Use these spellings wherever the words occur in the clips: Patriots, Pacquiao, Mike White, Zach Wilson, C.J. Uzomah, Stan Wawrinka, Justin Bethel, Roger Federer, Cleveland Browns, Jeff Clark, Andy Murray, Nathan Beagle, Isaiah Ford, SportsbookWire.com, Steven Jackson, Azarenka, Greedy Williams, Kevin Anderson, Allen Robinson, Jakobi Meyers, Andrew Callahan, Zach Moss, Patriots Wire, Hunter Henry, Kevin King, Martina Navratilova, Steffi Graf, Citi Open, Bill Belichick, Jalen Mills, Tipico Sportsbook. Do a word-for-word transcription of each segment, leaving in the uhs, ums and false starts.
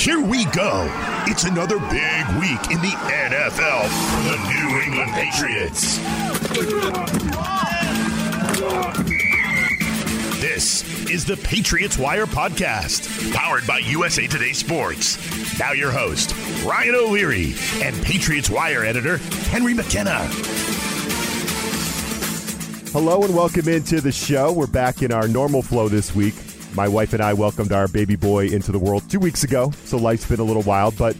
Here we go. It's another big week in the N F L for the New England Patriots. This is the Patriots Wire podcast, powered by U S A Today Sports. Now your host, Ryan O'Leary, and Patriots Wire editor, Henry McKenna. Hello and welcome into the show. We're back in our normal flow this week. My wife and I welcomed our baby boy into the world two weeks ago, so life's been a little wild, but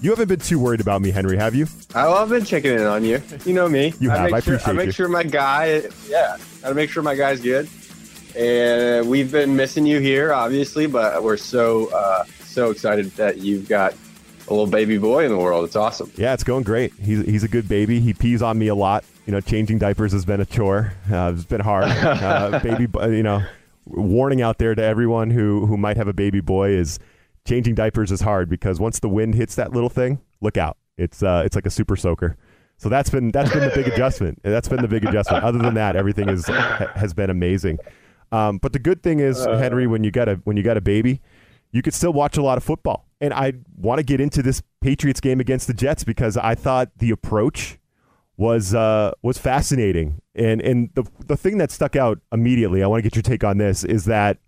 you haven't been too worried about me, Henry, have you? I've been checking in on you. You know me. You have. I, make I appreciate sure, I make you. sure my guy, yeah, I make sure my guy's good. And we've been missing you here, obviously, but we're so, uh, so excited that you've got a little baby boy in the world. It's awesome. Yeah, it's going great. He's, he's a good baby. He pees on me a lot. You know, changing diapers has been a chore. Uh, it's been hard. Uh, baby, you know. Warning out there to everyone who, who might have a baby boy is changing diapers is hard because once the wind hits that little thing, look out. It's uh it's like a super soaker. So that's been that's been the big adjustment. That's been the big adjustment. Other than that, everything is has been amazing. Um, but the good thing is, Henry, when you got a when you got a baby, you could still watch a lot of football. And I want to get into this Patriots game against the Jets because I thought the approach was uh was fascinating. And and the the thing that stuck out immediately, I want to get your take on this, is that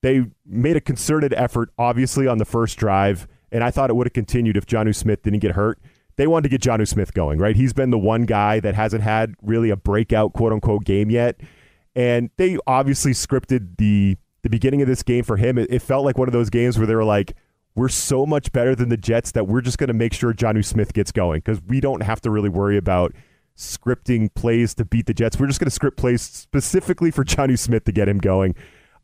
they made a concerted effort, obviously, on the first drive, and I thought it would have continued if Jonnu Smith didn't get hurt. They wanted to get Jonnu Smith going, right? He's been the one guy that hasn't had really a breakout, quote-unquote, game yet, and they obviously scripted the, the beginning of this game for him. It, it felt like one of those games where they were like, we're so much better than the Jets that we're just going to make sure Jonnu Smith gets going because we don't have to really worry about scripting plays to beat the Jets. We're just going to script plays specifically for Jonnu Smith to get him going.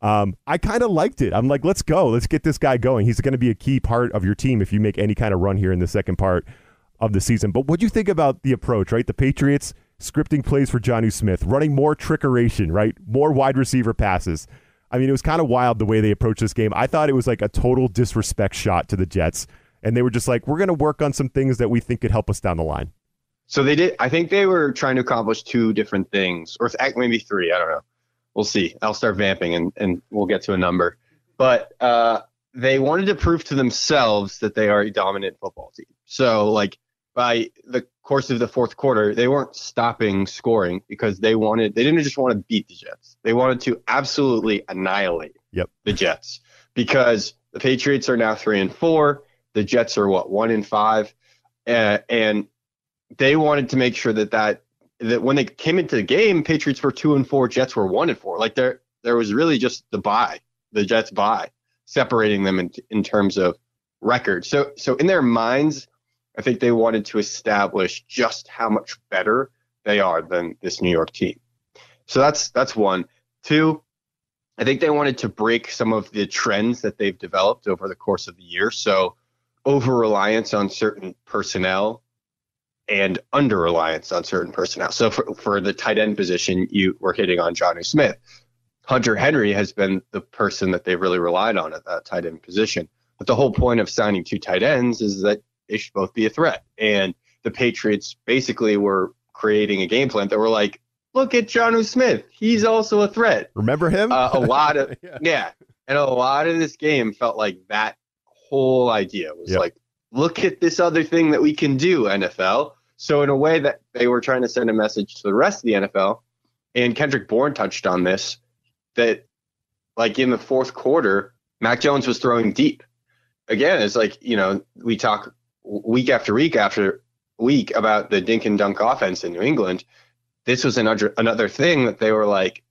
Um, I kind of liked it. I'm like, let's go. Let's get this guy going. He's going to be a key part of your team if you make any kind of run here in the second part of the season. But what do you think about the approach, right? The Patriots scripting plays for Jonnu Smith, running more trickeration, right? More wide receiver passes. I mean, it was kind of wild the way they approached this game. I thought it was like a total disrespect shot to the Jets. And they were just like, we're going to work on some things that we think could help us down the line. So they did. I think they were trying to accomplish two different things, or maybe three. I don't know. We'll see. I'll start vamping and, and we'll get to a number. But uh, they wanted to prove to themselves that they are a dominant football team. So, like, by the course of the fourth quarter, they weren't stopping scoring because they wanted. They didn't just want to beat the Jets. They wanted to absolutely annihilate yep. the Jets because the Patriots are now three and four. The Jets are what one and five, uh, and they wanted to make sure that, that that when they came into the game, Patriots were two and four, Jets were one and four. Like there there was really just the bye, the Jets bye, separating them in in terms of record. So so in their minds, I think they wanted to establish just how much better they are than this New York team. So that's that's one. Two, I think they wanted to break some of the trends that they've developed over the course of the year. So over-reliance on certain personnel and under-reliance on certain personnel. So for, for the tight end position, you were hitting on Jonnu Smith. Hunter Henry has been the person that they really relied on at that tight end position. But the whole point of signing two tight ends is that they should both be a threat. And the Patriots basically were creating a game plan that were like, look at Jonnu Smith. He's also a threat. Remember him? Uh, a lot of, yeah. yeah. And a lot of this game felt like that whole idea was yep. like, look at this other thing that we can do, N F L. So in a way that they were trying to send a message to the rest of the N F L, and Kendrick Bourne touched on this, that like in the fourth quarter, Mac Jones was throwing deep. Again, it's like, you know, we talk week after week after week about the dink and dunk offense in New England. This was another another thing that they were like,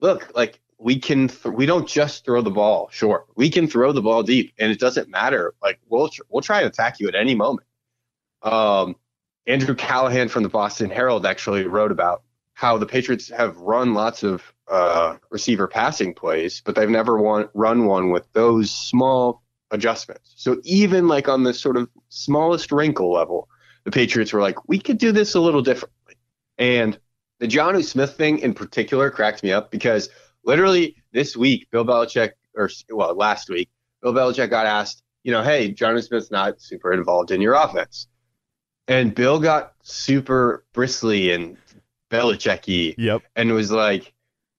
look, like we can th- we don't just throw the ball short. We can throw the ball deep, and it doesn't matter. Like we'll tr- we'll try to attack you at any moment. Um. Andrew Callahan from the Boston Herald actually wrote about how the Patriots have run lots of uh, receiver passing plays, but they've never won, run one with those small adjustments. So even like on the sort of smallest wrinkle level, the Patriots were like, we could do this a little differently. And the Jonnu Smith thing in particular cracked me up because literally this week, Bill Belichick, or well, last week, Bill Belichick got asked, you know, hey, Jonnu Smith's not super involved in your offense. And Bill got super bristly and Belichick-y yep. and was like,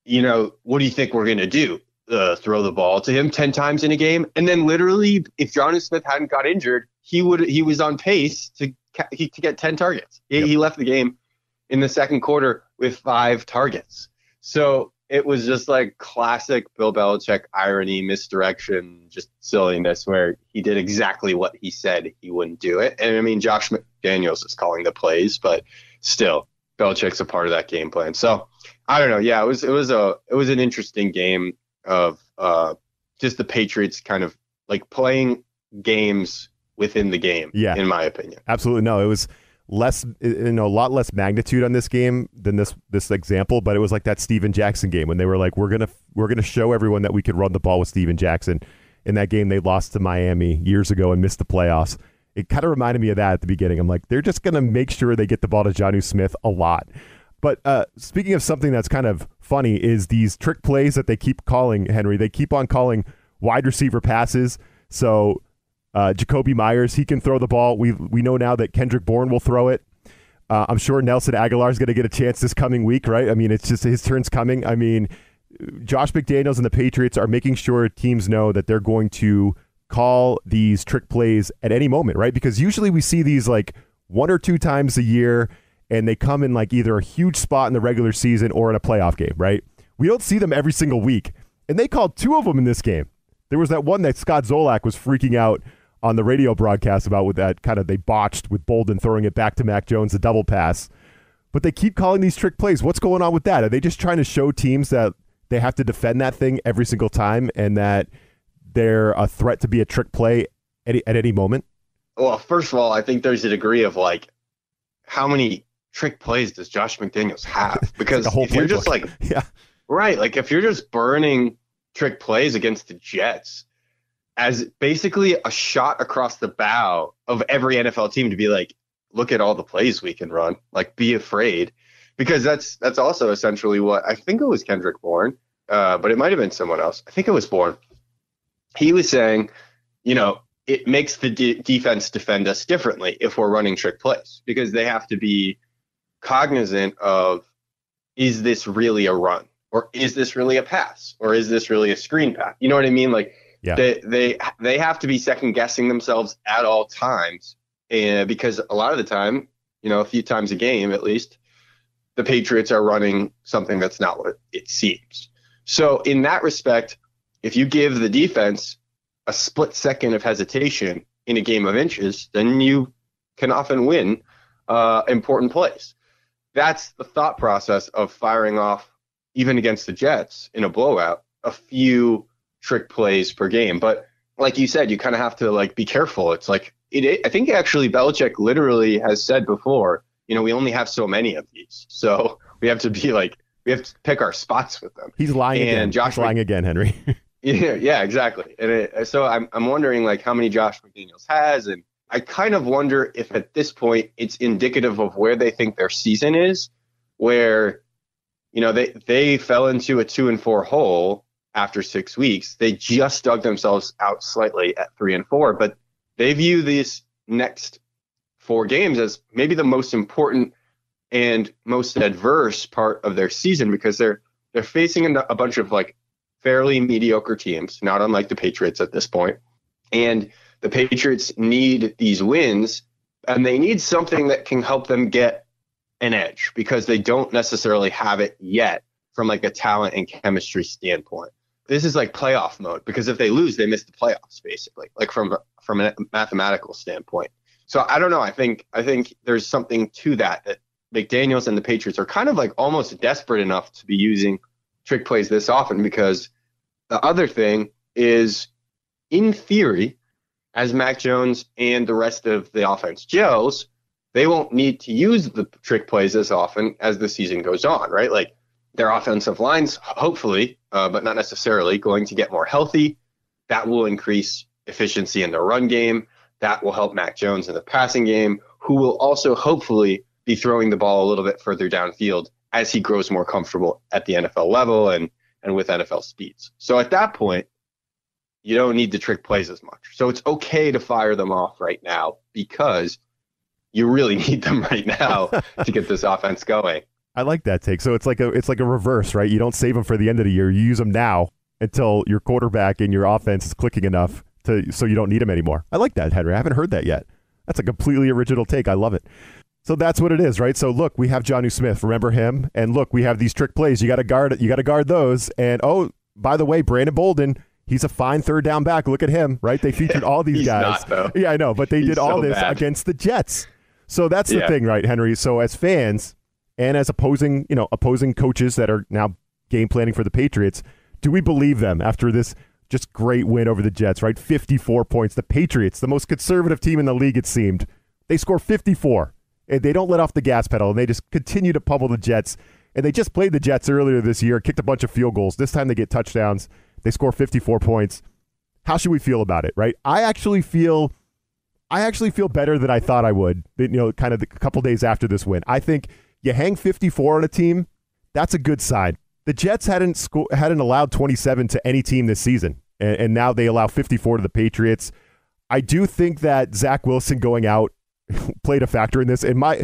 you know, what do you think we're going to do? uh, throw the ball to him ten times in a game. And then literally, if Jonnu Smith hadn't got injured, he would he was on pace to he to get ten targets. He, yep. he left the game in the second quarter with five targets. So it was just like classic Bill Belichick irony, misdirection, just silliness, where he did exactly what he said he wouldn't do it. And I mean, Josh McDaniels is calling the plays, but still, Belichick's a part of that game plan. So I don't know. Yeah, it was it was a it was an interesting game of uh, just the Patriots kind of like playing games within the game. Yeah, in my opinion, absolutely. No, it was less, you know, a lot less magnitude on this game than this this example. But it was like that Steven Jackson game when they were like, we're gonna we're gonna show everyone that we could run the ball with Steven Jackson. In that game, they lost to Miami years ago and missed the playoffs. It kind of reminded me of that at the beginning. I'm like, they're just going to make sure they get the ball to Jonnu Smith a lot. But uh, speaking of something that's kind of funny is these trick plays that they keep calling, Henry. They keep on calling wide receiver passes. So uh, Jakobi Meyers, he can throw the ball. We we know now that Kendrick Bourne will throw it. Uh, I'm sure Nelson Agholor is going to get a chance this coming week, right? I mean, it's just his turn's coming. I mean, Josh McDaniels and the Patriots are making sure teams know that they're going to call these trick plays at any moment, right? Because usually we see these like one or two times a year, and they come in like either a huge spot in the regular season or in a playoff game, right? We don't see them every single week, and they called two of them in this game. There was that one that Scott Zolak was freaking out on the radio broadcast about with that kind of they botched with Bolden throwing it back to Mac Jones, a double pass. But they keep calling these trick plays. What's going on with that? Are they just trying to show teams that they have to defend that thing every single time and that they're a threat to be a trick play at, at any moment? Well, first of all, I think there's a degree of like, how many trick plays does Josh McDaniels have? Because like if you're just like, yeah, right, like if you're just burning trick plays against the Jets as basically a shot across the bow of every N F L team to be like, look at all the plays we can run, like be afraid, because that's that's also essentially what I think it was Kendrick Bourne, uh, but it might have been someone else. I think it was Bourne. He was saying, you know, it makes the de- defense defend us differently if we're running trick plays, because they have to be cognizant of, is this really a run, or is this really a pass, or is this really a screen pass? You know what I mean? Like yeah. they, they they have to be second guessing themselves at all times, and because a lot of the time, you know, a few times a game at least, the Patriots are running something that's not what it seems. So in that respect, if you give the defense a split second of hesitation in a game of inches, then you can often win uh, important plays. That's the thought process of firing off, even against the Jets in a blowout, a few trick plays per game. But like you said, you kind of have to like be careful. It's like it, it, I think actually Belichick literally has said before, you know, we only have so many of these, so we have to be like we have to pick our spots with them. He's lying and again. Josh He's lying Mc- again, Henry. Yeah, yeah, exactly. And it, so I'm I'm wondering like how many Josh McDaniels has, and I kind of wonder if at this point it's indicative of where they think their season is, where, you know, they, they fell into a two and four hole after six weeks. They just dug themselves out slightly at three and four, but they view these next four games as maybe the most important and most adverse part of their season, because they're they're facing a bunch of like fairly mediocre teams, not unlike the Patriots at this point. And the Patriots need these wins, and they need something that can help them get an edge, because they don't necessarily have it yet from like a talent and chemistry standpoint. This is like playoff mode, because if they lose, they miss the playoffs basically, like from from a mathematical standpoint. So I don't know. I think I think there's something to that, that McDaniels and the Patriots are kind of like almost desperate enough to be using trick plays this often, because the other thing is, in theory, as Mac Jones and the rest of the offense gels, they won't need to use the trick plays as often as the season goes on, right? Like their offensive lines, hopefully, uh, but not necessarily, going to get more healthy. That will increase efficiency in the run game. That will help Mac Jones in the passing game, who will also hopefully be throwing the ball a little bit further downfield as he grows more comfortable at the N F L level and and with N F L speeds. So at that point, you don't need to trick plays as much. So it's okay to fire them off right now, because you really need them right now to get this offense going. I like that take. So it's like a it's like a reverse, right? You don't save them for the end of the year. You use them now until your quarterback and your offense is clicking enough to so you don't need him anymore. I like that, Henry. I haven't heard that yet. That's a completely original take. I love it. So that's what it is, right? So look, we have Jonnu Smith. Remember him? And look, we have these trick plays. You got to guard it. You got to guard those. And oh, by the way, Brandon Bolden, he's a fine third down back. Look at him, right? They featured all these guys. Not, yeah, I know, but they He's did all so this bad. Against the Jets. So that's the yeah. thing, right, Henry? So as fans and as opposing, you know, opposing coaches that are now game planning for the Patriots, do we believe them after this just great win over the Jets, right? fifty-four points. The Patriots, the most conservative team in the league, it seemed. They score fifty-four. And they don't let off the gas pedal, and they just continue to pummel the Jets. And they just played the Jets earlier this year, kicked a bunch of field goals. This time they get touchdowns. They score fifty-four points. How should we feel about it, right? I actually feel I actually feel better than I thought I would, you know, kind of the, a couple days after this win. I think you hang fifty-four on a team, that's a good sign. The Jets hadn't sco- hadn't allowed twenty-seven to any team this season, and, and now they allow fifty-four to the Patriots. I do think that Zach Wilson going out played a factor in this. And my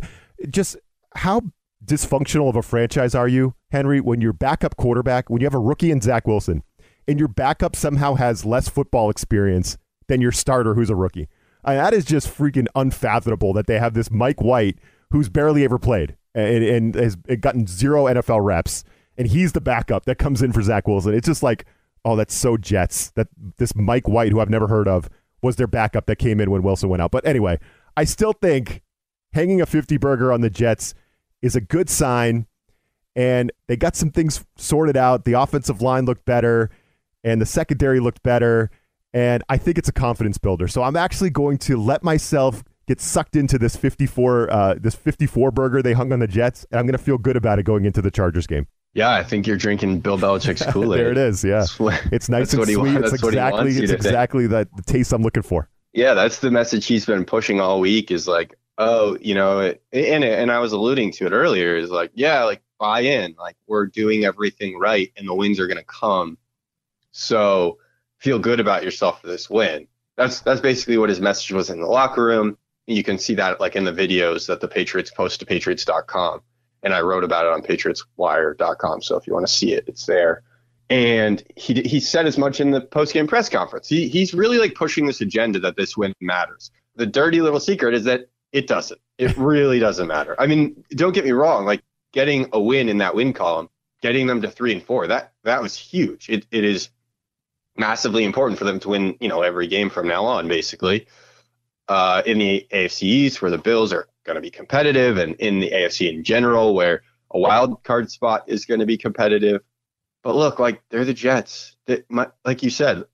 just how dysfunctional of a franchise are you, Henry, when your backup quarterback, when you have a rookie in Zach Wilson, and your backup somehow has less football experience than your starter who's a rookie. And that is just freaking unfathomable that they have this Mike White who's barely ever played and, and has gotten zero N F L reps, and he's the backup that comes in for Zach Wilson. It's just like, oh, that's so Jets, that this Mike White, who I've never heard of, was their backup that came in when Wilson went out. But anyway, I still think hanging a fifty-burger on the Jets is a good sign, and they got some things sorted out. The offensive line looked better, and the secondary looked better, and I think it's a confidence builder. So I'm actually going to let myself get sucked into this fifty-four, uh, this fifty-four burger they hung on the Jets, and I'm going to feel good about it going into the Chargers game. Yeah, I think you're drinking Bill Belichick's Kool-Aid. There it is, yeah. That's what, it's nice and sweet. Wants, it's exactly, it's exactly the, the taste I'm looking for. Yeah, that's the message he's been pushing all week is like, oh, you know, and and I was alluding to it earlier, is like, yeah, like buy in, like we're doing everything right and the wins are going to come. So feel good about yourself for this win. That's that's basically what his message was in the locker room. And you can see that like in the videos that the Patriots post to Patriots dot com. And I wrote about it on Patriots Wire dot com. So if you want to see it, it's there. And he he said as much in the post-game press conference. He He's really like pushing this agenda that this win matters. The dirty little secret is that it doesn't. It really doesn't matter. I mean, don't get me wrong. Like getting a win in that win column, getting them to three and four, that that was huge. It It is massively important for them to win, you know, every game from now on, basically. Uh, in the A F C East, where the Bills are going to be competitive, and in the A F C in general, where a wild card spot is going to be competitive. But look, like they're the Jets. They, my, like you said,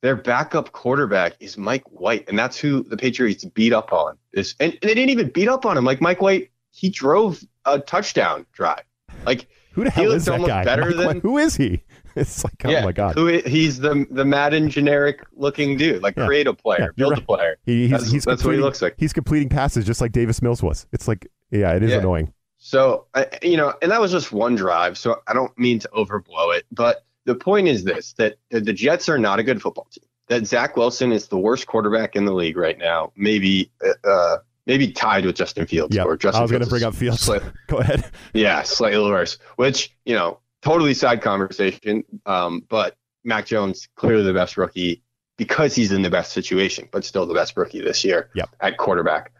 their backup quarterback is Mike White, and that's who the Patriots beat up on. This, and, and they didn't even beat up on him. Like Mike White, he drove a touchdown drive. Like who the hell is that guy? Better Mike than, White, who is he? It's like, oh yeah, my God, who is, he's the the Madden generic looking dude. Like yeah, create a player, yeah, build right. a player. He, he's, that's he's that's what he looks like. He's completing passes just like Davis Mills was. It's like, yeah, it is yeah. annoying. So, I, you know, and that was just one drive, so I don't mean to overblow it. But the point is this, that the Jets are not a good football team, that Zach Wilson is the worst quarterback in the league right now, maybe uh, maybe tied with Justin Fields. Yep. Or Justin I was going to bring up Fields. Slight, Go ahead. Yeah, slightly worse, which, you know, totally side conversation. Um, but Mac Jones, clearly the best rookie because he's in the best situation, but still the best rookie this year yep. at quarterback.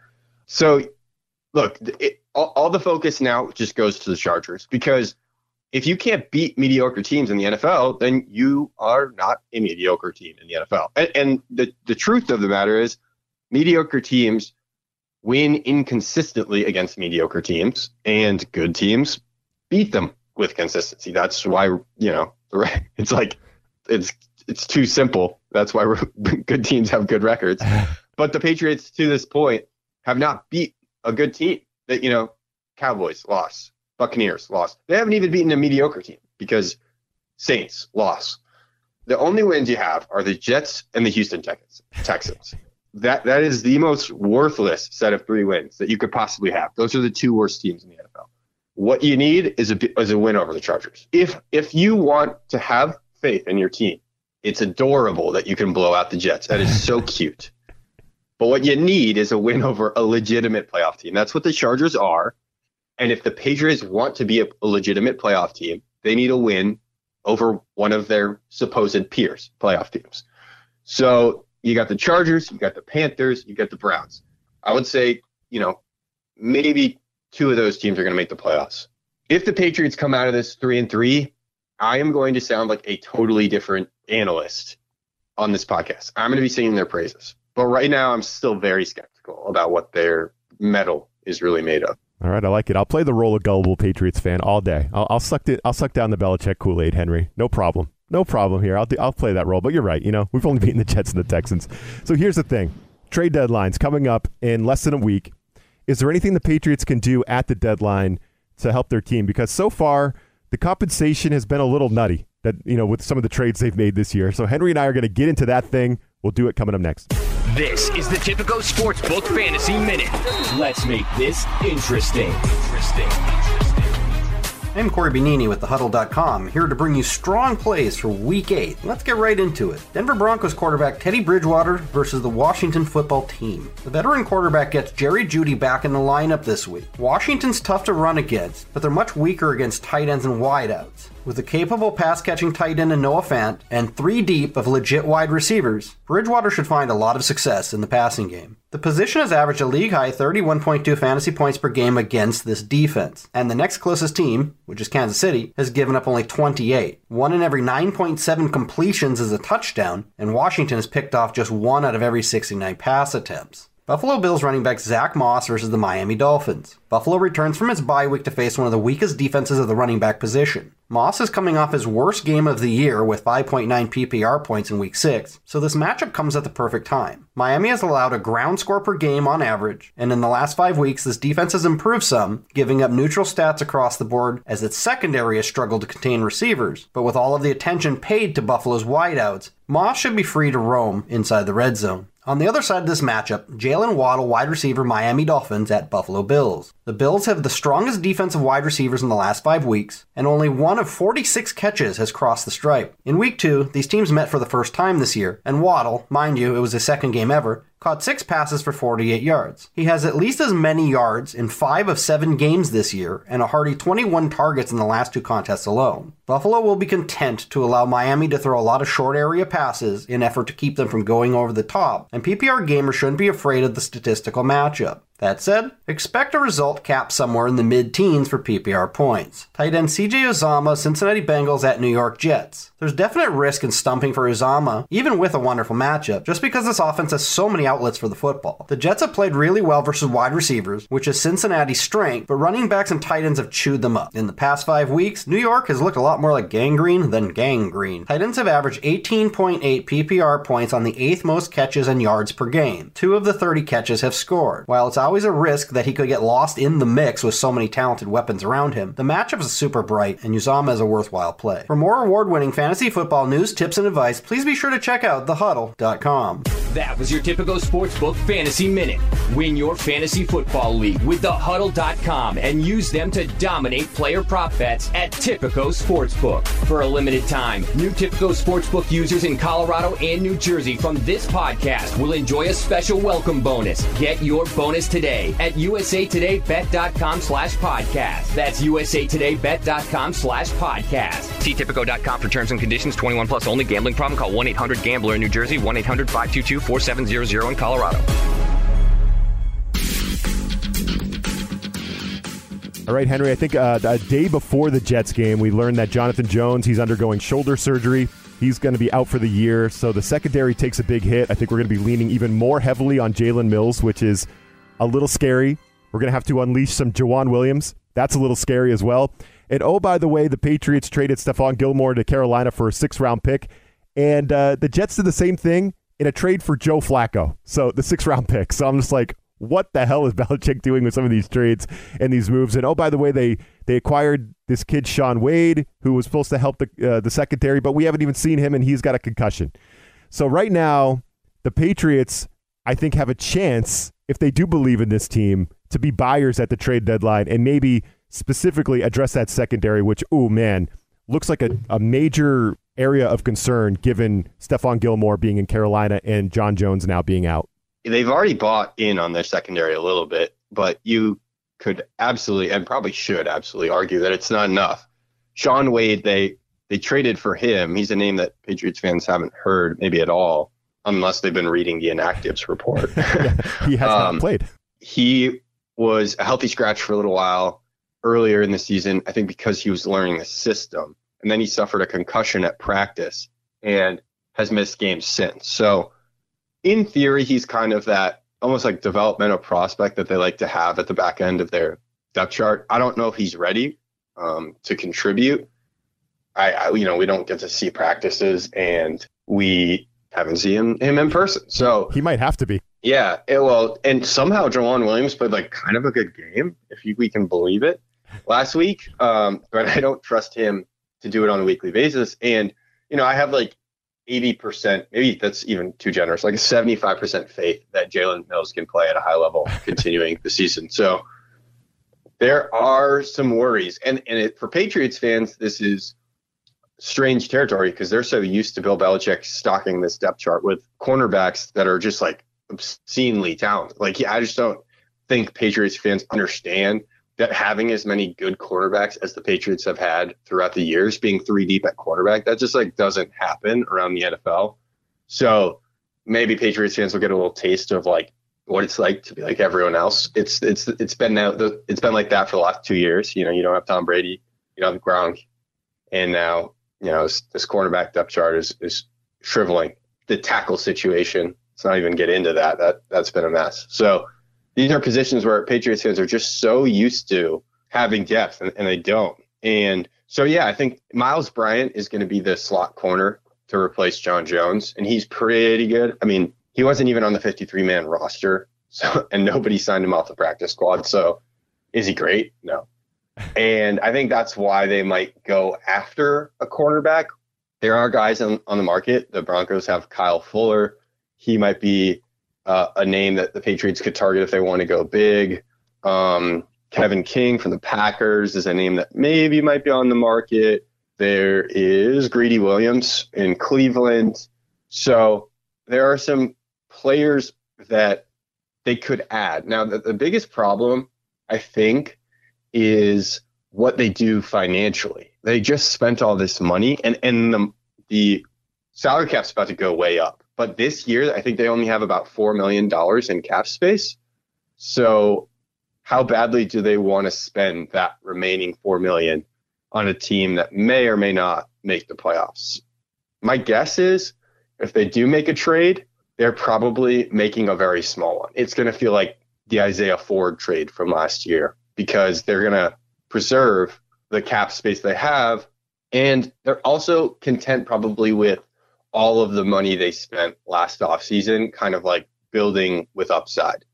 So, look, it, all, all the focus now just goes to the Chargers, because if you can't beat mediocre teams in the N F L, then you are not a mediocre team in the N F L. And, and the, the truth of the matter is mediocre teams win inconsistently against mediocre teams, and good teams beat them with consistency. That's why, you know, it's like it's it's too simple. That's why we're, good teams have good records. But the Patriots, to this point, have not beat a good team. That, you know, Cowboys lost, Buccaneers lost. They haven't even beaten a mediocre team, because Saints lost. The only wins you have are the Jets and the Houston Texans. That that is the most worthless set of three wins that you could possibly have. Those are the two worst teams in the N F L. What you need is a is a win over the Chargers. If if you want to have faith in your team, it's adorable that you can blow out the Jets. That is so cute. But what you need is a win over a legitimate playoff team. That's what the Chargers are. And if the Patriots want to be a legitimate playoff team, they need a win over one of their supposed peers, playoff teams. So you got the Chargers, you got the Panthers, you got the Browns. I would say, you know, maybe two of those teams are going to make the playoffs. If the Patriots come out of this three and three, I am going to sound like a totally different analyst on this podcast. I'm going to be singing their praises. But right now, I'm still very skeptical about what their metal is really made of. All right, I like it. I'll play the role of gullible Patriots fan all day. I'll, I'll suck it. I'll suck down the Belichick Kool-Aid, Henry. No problem. No problem here. I'll do, I'll play that role. But you're right. You know, we've only beaten the Jets and the Texans. So here's the thing: trade deadline's coming up in less than a week. Is there anything the Patriots can do at the deadline to help their team? Because so far, the compensation has been a little nutty. That you know, with some of the trades they've made this year. So Henry and I are going to get into that thing. We'll do it coming up next. This is the Tipico Sportsbook Fantasy Minute. Let's make this interesting. Interesting. I'm Corey Benini with the huddle dot com, here to bring you strong plays for Week eight. Let's get right into it. Denver Broncos quarterback Teddy Bridgewater versus the Washington football team. The veteran quarterback gets Jerry Jeudy back in the lineup this week. Washington's tough to run against, but they're much weaker against tight ends and wideouts. With a capable pass-catching tight end in Noah Fant and three deep of legit wide receivers, Bridgewater should find a lot of success in the passing game. The position has averaged a league-high thirty-one point two fantasy points per game against this defense, and the next closest team, which is Kansas City, has given up only twenty-eight. One in every nine point seven completions is a touchdown, and Washington has picked off just one out of every sixty-nine pass attempts. Buffalo Bills running back Zach Moss versus the Miami Dolphins. Buffalo returns from its bye week to face one of the weakest defenses of the running back position. Moss is coming off his worst game of the year with five point nine P P R points in Week six, so this matchup comes at the perfect time. Miami has allowed a ground score per game on average, and in the last five weeks this defense has improved some, giving up neutral stats across the board as its secondary has struggled to contain receivers, but with all of the attention paid to Buffalo's wideouts, Moss should be free to roam inside the red zone. On the other side of this matchup, Jalen Waddle, wide receiver, Miami Dolphins at Buffalo Bills. The Bills have the strongest defensive wide receivers in the last five weeks, and only one of forty-six catches has crossed the stripe. In Week two, these teams met for the first time this year, and Waddle, mind you, it was his second game ever, caught six passes for forty-eight yards. He has at least as many yards in five of seven games this year, and a hearty twenty-one targets in the last two contests alone. Buffalo will be content to allow Miami to throw a lot of short area passes in effort to keep them from going over the top, and P P R gamers shouldn't be afraid of the statistical matchup. That said, expect a result cap somewhere in the mid-teens for P P R points. Tight end C J Uzomah, Cincinnati Bengals at New York Jets. There's definite risk in stumping for Uzomah, even with a wonderful matchup, just because this offense has so many outlets for the football. The Jets have played really well versus wide receivers, which is Cincinnati's strength, but running backs and tight ends have chewed them up. In the past five weeks, New York has looked a lot more like gangrene than gangrene. Tight ends have averaged eighteen point eight P P R points on the eighth most catches and yards per game. Two of the thirty catches have scored. While it's always a risk that he could get lost in the mix with so many talented weapons around him, the matchup is super bright, and Uzomah is a worthwhile play. For more award-winning fantasy football news, tips, and advice, please be sure to check out the huddle dot com. That was your Tipico Sportsbook Fantasy Minute. Win your fantasy football league with the huddle dot com and use them to dominate player prop bets at Tipico Sportsbook. For a limited time, new Tipico Sportsbook users in Colorado and New Jersey from this podcast will enjoy a special welcome bonus. Get your bonus today at U S A Today Bet dot com slash podcast. That's U S A Today Bet dot com slash podcast. See Tipico dot com for terms and conditions. twenty-one plus only. Gambling problem? Call one eight hundred gambler in New Jersey, one eight hundred five two two four seven zero zero in Colorado. All right, Henry, I think uh, a day before the Jets game, we learned that Jonathan Jones, he's undergoing shoulder surgery. He's going to be out for the year, so the secondary takes a big hit. I think we're going to be leaning even more heavily on Jalen Mills, which is a little scary. We're going to have to unleash some Joejuan Williams. That's a little scary as well. And oh, by the way, the Patriots traded Stephon Gilmore to Carolina for a six-round pick. And uh, the Jets did the same thing in a trade for Joe Flacco, so the six-round pick. So I'm just like, what the hell is Belichick doing with some of these trades and these moves? And oh, by the way, they they acquired this kid, Sean Wade, who was supposed to help the uh, the secondary, but we haven't even seen him, and he's got a concussion. So right now, the Patriots, I think, have a chance, if they do believe in this team, to be buyers at the trade deadline and maybe specifically address that secondary, which, oh man, looks like a, a major area of concern given Stephon Gilmore being in Carolina and John Jones now being out. They've already bought in on their secondary a little bit, but you could absolutely, and probably should absolutely, argue that it's not enough. Sean Wade, they they traded for him. He's a name that Patriots fans haven't heard maybe at all, unless they've been reading the inactives report. yeah, he has um, not played. He was a healthy scratch for a little while earlier in the season, I think because he was learning the system. And then he suffered a concussion at practice and has missed games since. So in theory, he's kind of that almost like developmental prospect that they like to have at the back end of their depth chart. I don't know if he's ready um, to contribute. I, I, you know, we don't get to see practices and we haven't seen him, him in person. So he might have to be. Yeah. It, well, and somehow Joejuan Williams played like kind of a good game, if you, we can believe it, last week. Um, but I don't trust him to do it on a weekly basis. And, you know, I have like eighty percent, maybe that's even too generous, like a seventy-five percent faith that Jalen Mills can play at a high level continuing the season. So there are some worries. And, and it, for Patriots fans, this is strange territory because they're so used to Bill Belichick stocking this depth chart with cornerbacks that are just like obscenely talented. Like, yeah, I just don't think Patriots fans understand that having as many good quarterbacks as the Patriots have had throughout the years, being three deep at quarterback, that just like doesn't happen around the N F L. So maybe Patriots fans will get a little taste of like what it's like to be like everyone else. It's it's it's been now it's been like that for the last two years. You know, you don't have Tom Brady, you don't have Gronk, and now you know this, this cornerback depth chart is is shriveling. The tackle situation, let's not even get into that. That that's been a mess. So these are positions where Patriots fans are just so used to having depth, and, and they don't. And so, yeah, I think Myles Bryant is going to be the slot corner to replace John Jones, and he's pretty good. I mean, he wasn't even on the fifty-three man roster, so and nobody signed him off the practice squad. So is he great? No. And I think that's why they might go after a cornerback. There are guys on, on the market. The Broncos have Kyle Fuller. He might be Uh, a name that the Patriots could target if they want to go big. Um, Kevin King from the Packers is a name that maybe might be on the market. There is Greedy Williams in Cleveland. So there are some players that they could add. Now, the, the biggest problem, I think, is what they do financially. They just spent all this money, and, and the, the salary cap's about to go way up. But this year, I think they only have about four million dollars in cap space. So how badly do they want to spend that remaining four million dollars on a team that may or may not make the playoffs? My guess is if they do make a trade, they're probably making a very small one. It's going to feel like the Isaiah Ford trade from last year because they're going to preserve the cap space they have. And they're also content probably with all of the money they spent last offseason, kind of like building with upside.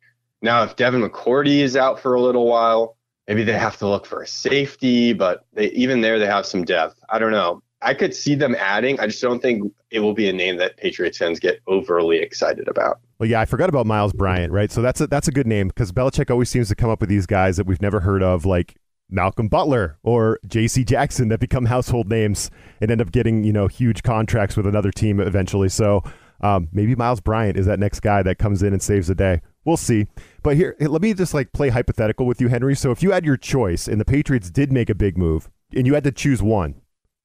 Now, if Devin McCourty is out for a little while, maybe they have to look for a safety, but they, even there, they have some depth. I don't know. I could see them adding. I just don't think it will be a name that Patriots fans get overly excited about. Well, yeah, I forgot about Myles Bryant, right? So that's a, that's a good name because Belichick always seems to come up with these guys that we've never heard of, like Malcolm Butler or J C Jackson, that become household names and end up getting, you know, huge contracts with another team eventually. So um, maybe Myles Bryant is that next guy that comes in and saves the day. We'll see. But here, let me just like play hypothetical with you, Henry. So if you had your choice and the Patriots did make a big move and you had to choose one,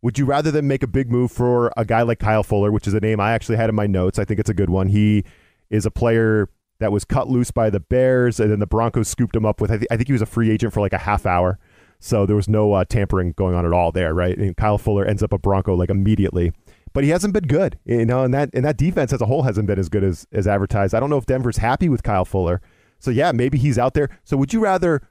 would you rather them make a big move for a guy like Kyle Fuller, which is a name I actually had in my notes? I think it's a good one. He is a player that was cut loose by the Bears and then the Broncos scooped him up with, I, th- I think he was a free agent for like a half hour. So there was no uh, tampering going on at all there, right? And Kyle Fuller ends up a Bronco like immediately, but he hasn't been good, you know. And that and that defense as a whole hasn't been as good as as advertised. I don't know if Denver's happy with Kyle Fuller, so yeah, maybe he's out there. So would you rather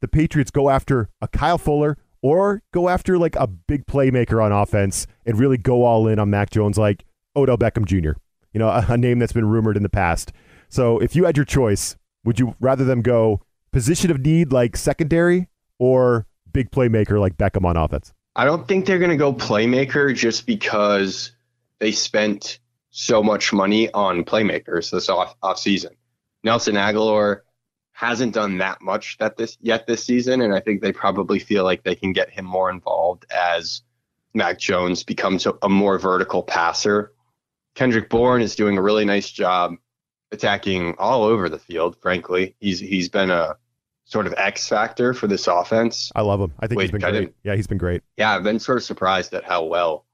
the Patriots go after a Kyle Fuller or go after like a big playmaker on offense and really go all in on Mac Jones, like Odell Beckham Junior? You know, a, a name that's been rumored in the past. So if you had your choice, would you rather them go position of need like secondary or big playmaker like Beckham on offense? I don't think they're going to go playmaker just because they spent so much money on playmakers this off offseason. Nelson Agholor hasn't done that much that this yet this season, and I think they probably feel like they can get him more involved as Mac Jones becomes a, a more vertical passer. Kendrick Bourne is doing a really nice job attacking all over the field, frankly. He's he's been a sort of X factor for this offense. I love him. I think Wade he's been Cutting. great. Yeah, he's been great. Yeah, I've been sort of surprised at how well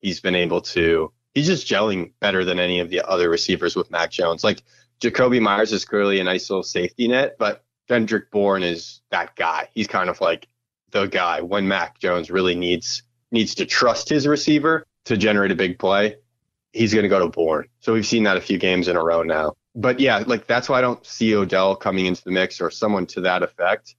he's been able to. He's just gelling better than any of the other receivers with Mac Jones. Like, Jakobi Meyers is clearly a nice little safety net, but Kendrick Bourne is that guy. He's kind of like the guy when Mac Jones really needs needs to trust his receiver to generate a big play. He's going to go to Bourne. So we've seen that a few games in a row now. But yeah, like that's why I don't see Odell coming into the mix or someone to that effect.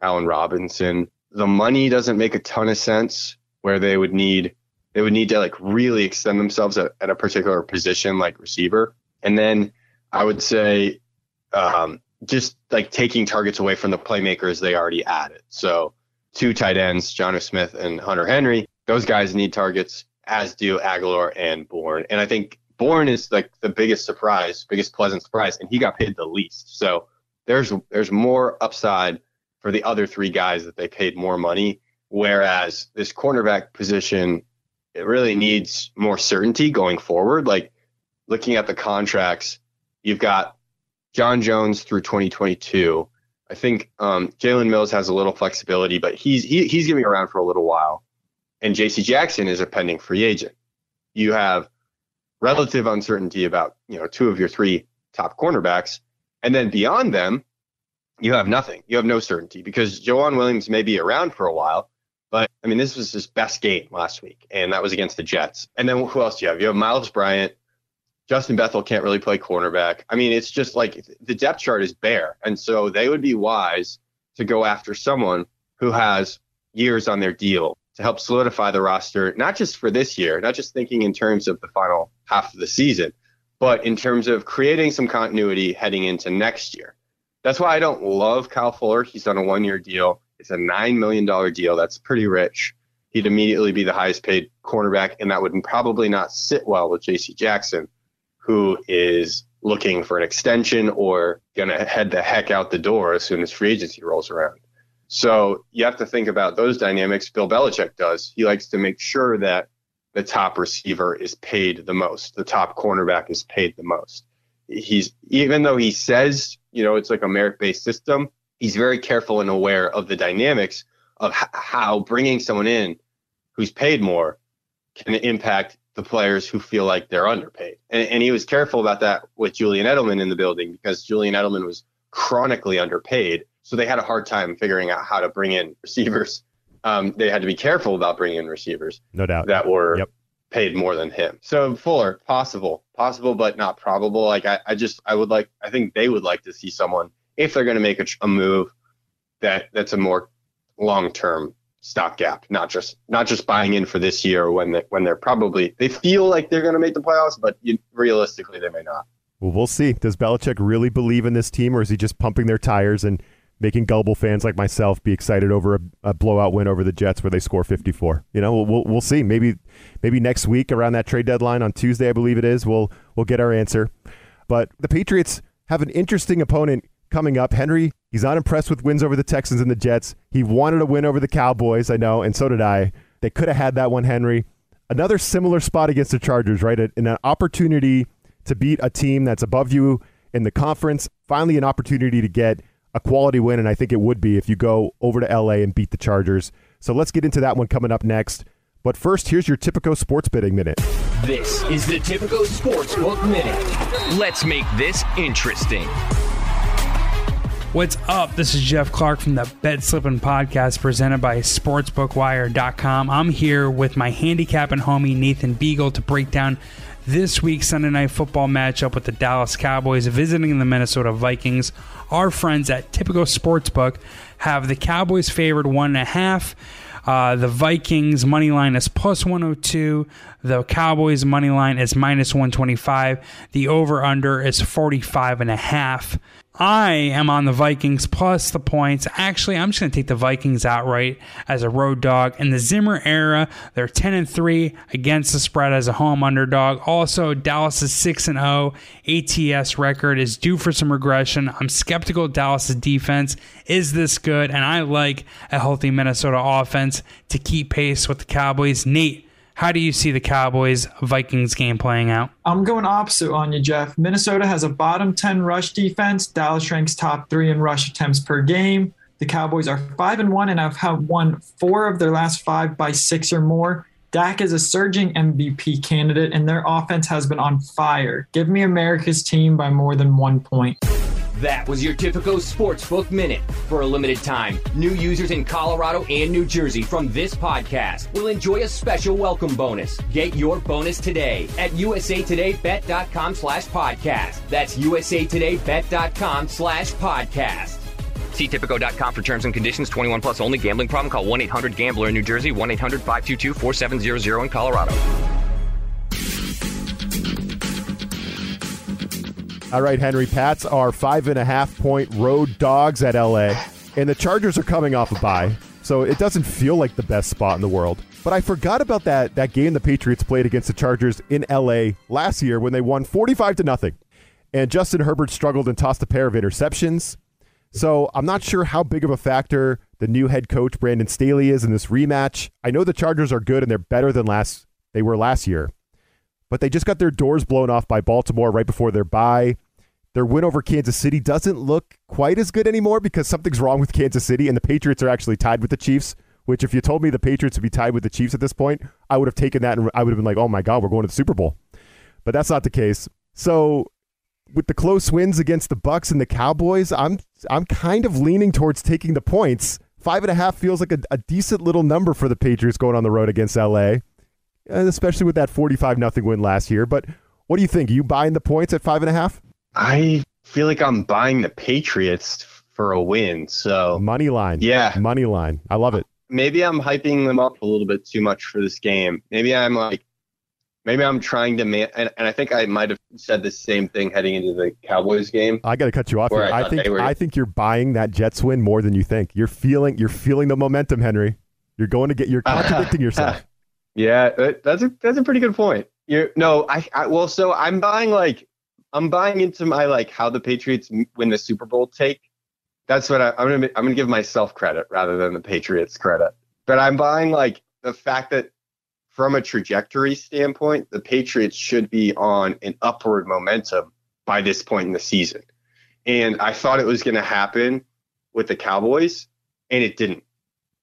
Allen Robinson, the money doesn't make a ton of sense where they would need they would need to like really extend themselves at, at a particular position like receiver. And then I would say um, just like taking targets away from the playmakers they already added. So two tight ends, Jonnu Smith and Hunter Henry, those guys need targets, as do Agholor and Bourne. And I think Bourne is like the biggest surprise, biggest pleasant surprise, and he got paid the least. So there's there's more upside for the other three guys that they paid more money, whereas this cornerback position, it really needs more certainty going forward. Like looking at the contracts, you've got John Jones through twenty twenty-two. I think um, Jalen Mills has a little flexibility, but he's he, he's going to be around for a little while. And J C. Jackson is a pending free agent. You have relative uncertainty about, you know, two of your three top cornerbacks. And then beyond them, you have nothing. You have no certainty because Joejuan Williams may be around for a while. But, I mean, this was his best game last week, and that was against the Jets. And then who else do you have? You have Myles Bryant. Justin Bethel can't really play cornerback. I mean, it's just like the depth chart is bare. And so they would be wise to go after someone who has years on their deal to help solidify the roster, not just for this year, not just thinking in terms of the final half of the season, but in terms of creating some continuity heading into next year. That's why I don't love Kyle Fuller. He's on a one-year deal. It's a nine million dollars deal. That's pretty rich. He'd immediately be the highest paid cornerback, and that would probably not sit well with J C. Jackson, who is looking for an extension or going to head the heck out the door as soon as free agency rolls around. So you have to think about those dynamics. Bill Belichick does. He likes to make sure that the top receiver is paid the most. The top cornerback is paid the most. He's, even though he says, you know, it's like a merit-based system, he's very careful and aware of the dynamics of h- how bringing someone in who's paid more can impact the players who feel like they're underpaid. And, and he was careful about that with Julian Edelman in the building because Julian Edelman was chronically underpaid. So they had a hard time figuring out how to bring in receivers. Um, they had to be careful about bringing in receivers, no doubt, that were yep. paid more than him. So Fuller, possible, possible, but not probable. Like I, I just, I would like, I think they would like to see someone, if they're going to make a, a move, that that's a more long-term stopgap, not just not just buying in for this year when they, when they're probably, they feel like they're going to make the playoffs, but you, realistically they may not. Well, we'll see. Does Belichick really believe in this team, or is he just pumping their tires and making gullible fans like myself be excited over a, a blowout win over the Jets where they score fifty-four. You know, we'll we'll see. Maybe maybe next week around that trade deadline on Tuesday, I believe it is, we'll we'll get our answer. But the Patriots have an interesting opponent coming up. Henry, he's not impressed with wins over the Texans and the Jets. He wanted a win over the Cowboys, I know, and so did I. They could have had that one, Henry. Another similar spot against the Chargers, right? An opportunity to beat a team that's above you in the conference. Finally, an opportunity to get a quality win, and I think it would be if you go over to L A and beat the Chargers. So let's get into that one coming up next. But first, here's your Tipico Sports Betting Minute. This is the Tipico Sportsbook Minute. Let's make this interesting. What's up? This is Jeff Clark from the Bet Slippin' Podcast presented by Sportsbook Wire dot com. I'm here with my handicapping homie Nathan Beagle to break down this week's Sunday Night Football matchup with the Dallas Cowboys visiting the Minnesota Vikings. Our friends at Tipico Sportsbook have the Cowboys favored one and a half. Uh, the Vikings money line is plus one oh two. The Cowboys money line is minus one twenty-five. The over-under is forty-five and a half. I am on the Vikings plus the points. Actually, I'm just going to take the Vikings outright as a road dog. In the Zimmer era, they're ten and three against the spread as a home underdog. Also, Dallas's six and oh A T S record is due for some regression. I'm skeptical Dallas's defense is this good, and I like a healthy Minnesota offense to keep pace with the Cowboys. Nate, How do you see the Cowboys-Vikings game playing out? I'm going opposite on you, Jeff. Minnesota has a bottom ten rush defense. Dallas ranks top three in rush attempts per game. The Cowboys are five and one and have won four of their last five by six or more. Dak is a surging M V P candidate, and their offense has been on fire. Give me America's team by more than one point. That was your Tipico Sportsbook Minute. For a limited time, new users in Colorado and New Jersey from this podcast will enjoy a special welcome bonus. Get your bonus today at usatodaybet.com slash podcast. That's usatodaybet.com slash podcast. See Tipico dot com for terms and conditions. twenty-one plus only. Gambling problem? Call one eight hundred gambler in New Jersey. one eight hundred five two two four seven zero zero in Colorado. All right, Henry, Pats are five and a half point road dogs at L A, and the Chargers are coming off a bye, so it doesn't feel like the best spot in the world. But I forgot about that that game the Patriots played against the Chargers in L A last year when they won forty-five to nothing, and Justin Herbert struggled and tossed a pair of interceptions. So I'm not sure how big of a factor the new head coach Brandon Staley is in this rematch. I know the Chargers are good, and they're better than last they were last year. But they just got their doors blown off by Baltimore right before their bye. Their win over Kansas City doesn't look quite as good anymore because something's wrong with Kansas City, and the Patriots are actually tied with the Chiefs, which if you told me the Patriots would be tied with the Chiefs at this point, I would have taken that and I would have been like, oh my God, we're going to the Super Bowl. But that's not the case. So with the close wins against the Bucs and the Cowboys, I'm I'm kind of leaning towards taking the points. Five and a half feels like a, a decent little number for the Patriots going on the road against L A, especially with that forty-five nothing win last year. But what do you think? Are you buying the points at five and a half? I feel like I'm buying the Patriots for a win. So money line. Yeah. Money line. I love it. Maybe I'm hyping them up a little bit too much for this game. Maybe I'm like, maybe I'm trying to, man- and, and I think I might've said the same thing heading into the Cowboys game. I got to cut you off here. I, I think, were... I think you're buying that Jets win more than you think. You're feeling, you're feeling the momentum, Henry. You're going to get, you're contradicting yourself. Yeah, that's a that's a pretty good point. You no, I, I well, so I'm buying like I'm buying into my like how the Patriots win the Super Bowl take. That's what I, I'm gonna I'm gonna give myself credit rather than the Patriots credit. But I'm buying like the fact that from a trajectory standpoint, the Patriots should be on an upward momentum by this point in the season. And I thought it was gonna happen with the Cowboys, and it didn't.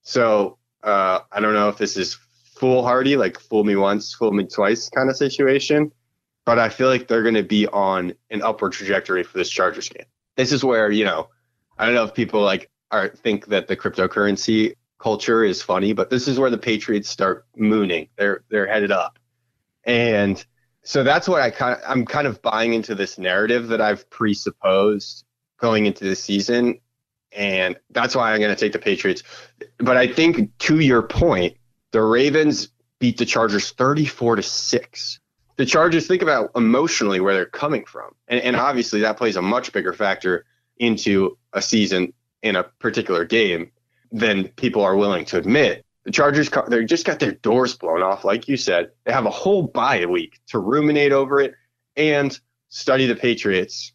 So uh, I don't know if this is foolhardy, like fool me once, fool me twice kind of situation. But I feel like they're going to be on an upward trajectory for this Chargers game. This is where, you know, I don't know if people like are think that the cryptocurrency culture is funny, but this is where the Patriots start mooning. They're they're headed up. And so that's what I kind of, I'm kind of buying into this narrative that I've presupposed going into this season. And that's why I'm going to take the Patriots. But I think to your point, the Ravens beat the Chargers thirty-four to six. The Chargers, think about emotionally where they're coming from. And, and obviously that plays a much bigger factor into a season in a particular game than people are willing to admit. The Chargers, they just got their doors blown off. Like you said, they have a whole bye week to ruminate over it and study the Patriots.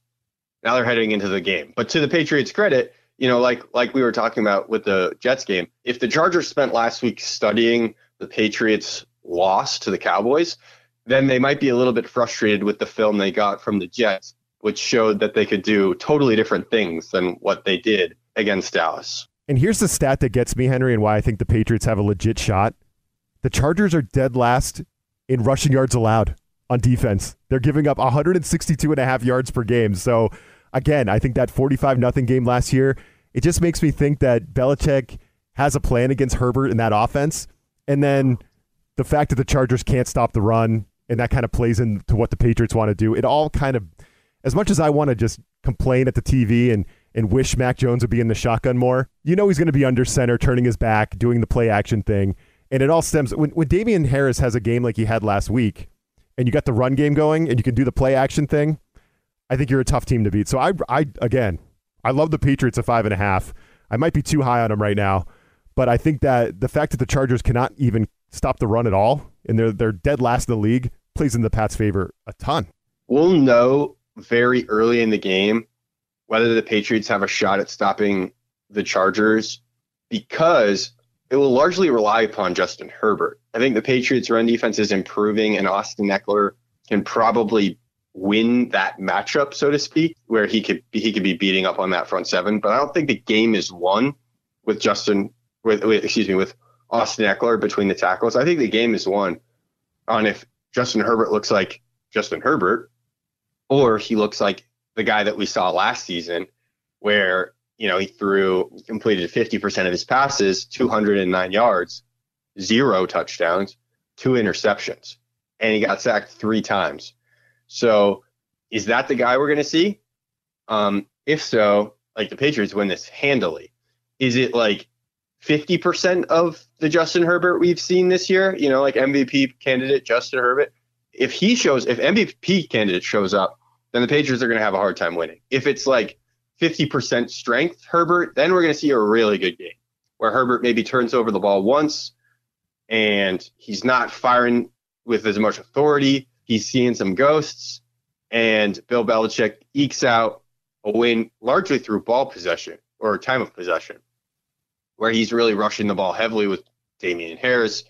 Now they're heading into the game. But to the Patriots' credit, you know, like like we were talking about with the Jets game, if the Chargers spent last week studying the Patriots' loss to the Cowboys, then they might be a little bit frustrated with the film they got from the Jets, which showed that they could do totally different things than what they did against Dallas. And here's the stat that gets me, Henry, and why I think the Patriots have a legit shot. The Chargers are dead last in rushing yards allowed on defense. They're giving up one sixty-two and a half yards per game. So, again, I think that forty-five nothing game last year, it just makes me think that Belichick has a plan against Herbert in that offense. And then the fact that the Chargers can't stop the run, and that kind of plays into what the Patriots want to do. It all kind of, as much as I want to just complain at the T V and, and wish Mac Jones would be in the shotgun more, you know he's going to be under center, turning his back, doing the play action thing. And it all stems, when, when Damian Harris has a game like he had last week, and you got the run game going, and you can do the play action thing, I think you're a tough team to beat. So I, I again, I love the Patriots at five and a half. I might be too high on them right now, but I think that the fact that the Chargers cannot even stop the run at all, and they're they're dead last in the league, plays in the Pats' favor a ton. We'll know very early in the game whether the Patriots have a shot at stopping the Chargers because It will largely rely upon Justin Herbert. I think the Patriots' run defense is improving, and Austin Eckler can probably win that matchup, so to speak, where he could he could be beating up on that front seven. But I don't think the game is won with Justin with, with excuse me with Austin Eckler between the tackles. I think the game is won on if Justin Herbert looks like Justin Herbert, or he looks like the guy that we saw last season, where you know he threw completed fifty percent of his passes, two hundred nine yards, zero touchdowns, two interceptions, and he got sacked three times. So is that the guy we're going to see? Um, if so, like the Patriots win this handily. Is it like fifty percent of the Justin Herbert we've seen this year? You know, like M V P candidate Justin Herbert. If he shows, if M V P candidate shows up, then the Patriots are going to have a hard time winning. If it's like fifty percent strength Herbert, then we're going to see a really good game where Herbert maybe turns over the ball once and he's not firing with as much authority. He's seeing some ghosts, and Bill Belichick ekes out a win largely through ball possession or time of possession, where he's really rushing the ball heavily with Damian Harris,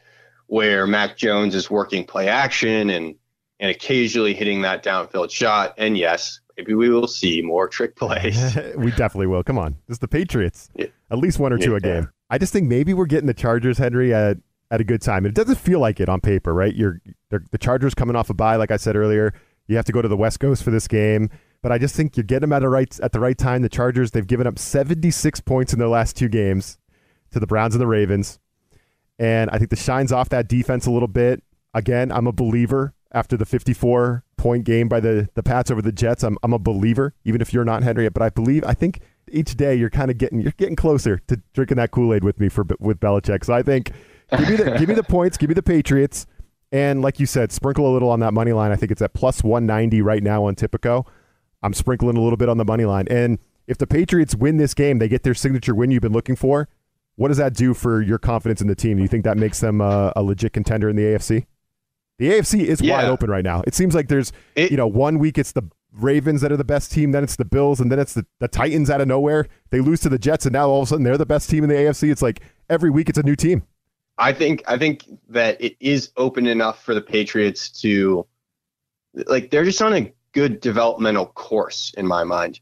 where Mac Jones is working play action and and occasionally hitting that downfield shot. And yes, maybe we will see more trick plays. We definitely will. Come on. This is the Patriots. Yeah. At least one or yeah. two a game. I just think maybe we're getting the Chargers, Henry, at at a good time. It doesn't feel like it on paper, right? You're the Chargers coming off a bye, like I said earlier. You have to go to the West Coast for this game. But I just think you're getting them at, a right, at the right time. The Chargers, they've given up seventy-six points in their last two games to the Browns and the Ravens. And I think the shine's off that defense a little bit. Again, I'm a believer. After the fifty-four point game by the, the Pats over the Jets, I'm I'm a believer, even if you're not, Henry. But I believe I think each day you're kind of getting you're getting closer to drinking that Kool-Aid with me for with Belichick. So I think give me the give me the points, give me the Patriots, and like you said, sprinkle a little on that money line. I think it's at plus one ninety right now on Tipico. I'm sprinkling a little bit on the money line, and if the Patriots win this game, they get their signature win you've been looking for. What does that do for your confidence in the team? Do you think that makes them uh, a legit contender in the A F C? The A F C is yeah. wide open right now. It seems like there's, it, you know, one week it's the Ravens that are the best team, then it's the Bills, and then it's the, the Titans out of nowhere. They lose to the Jets, and now all of a sudden they're the best team in the A F C. It's like every week it's a new team. I think I think that it is open enough for the Patriots to, like, they're just on a good developmental course in my mind.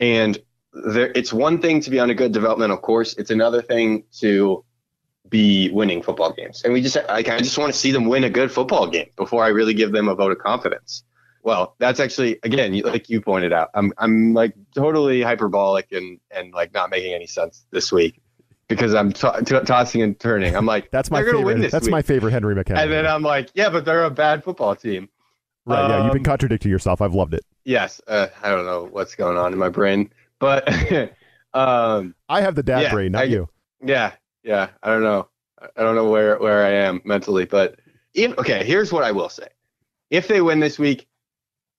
And there, it's one thing to be on a good developmental course. It's another thing to be winning football games, and we just like I just want to see them win a good football game before I really give them a vote of confidence. Well, that's actually again, like you pointed out, I'm I'm like totally hyperbolic and and like not making any sense this week because I'm t- t- tossing and turning. I'm like that's my favorite. Win this that's week. my favorite Henry McKenna. And then I'm like, yeah, but they're a bad football team. Right? Um, yeah, you've been contradicting yourself. I've loved it. Yes, uh, I don't know what's going on in my brain, but um, I have the dad yeah, brain, not I, you. Yeah. Yeah, I don't know. I don't know where, where I am mentally, but if, okay, here's what I will say. If they win this week,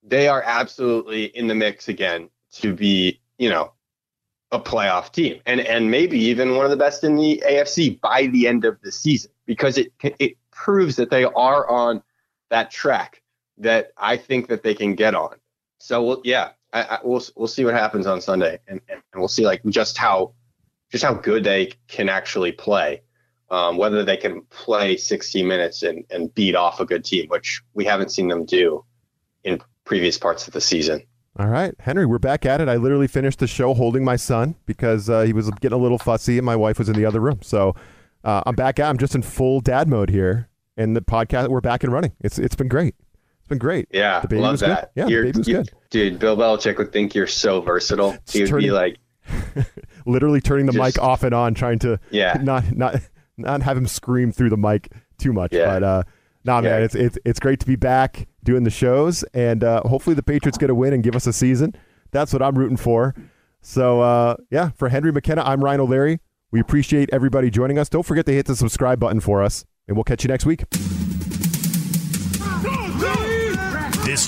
they are absolutely in the mix again to be, you know, a playoff team and, and maybe even one of the best in the A F C by the end of the season, because it, it proves that they are on that track that I think that they can get on. So we'll, yeah, I, I, we'll, we'll see what happens on Sunday and, and we'll see like just how, just how good they can actually play, um, whether they can play sixty minutes and, and beat off a good team, which we haven't seen them do in previous parts of the season. All right, Henry, we're back at it. I literally finished the show holding my son because uh, he was getting a little fussy and my wife was in the other room. So uh, I'm back out. I'm just in full dad mode here. And the podcast, we're back and running. It's It's been great. Been great. Yeah, the baby love was that. Good. Yeah, the baby was you, good. Dude, Bill Belichick would think you're so versatile. It's he would turning- be like... Literally turning the Just, mic off and on, trying to yeah. not not not have him scream through the mic too much. Yeah. But uh, nah, man, yeah. it's it's it's great to be back doing the shows, and uh, hopefully the Patriots get a win and give us a season. That's what I'm rooting for. So uh, yeah, for Henry McKenna, I'm Ryan O'Leary. We appreciate everybody joining us. Don't forget to hit the subscribe button for us, and we'll catch you next week. This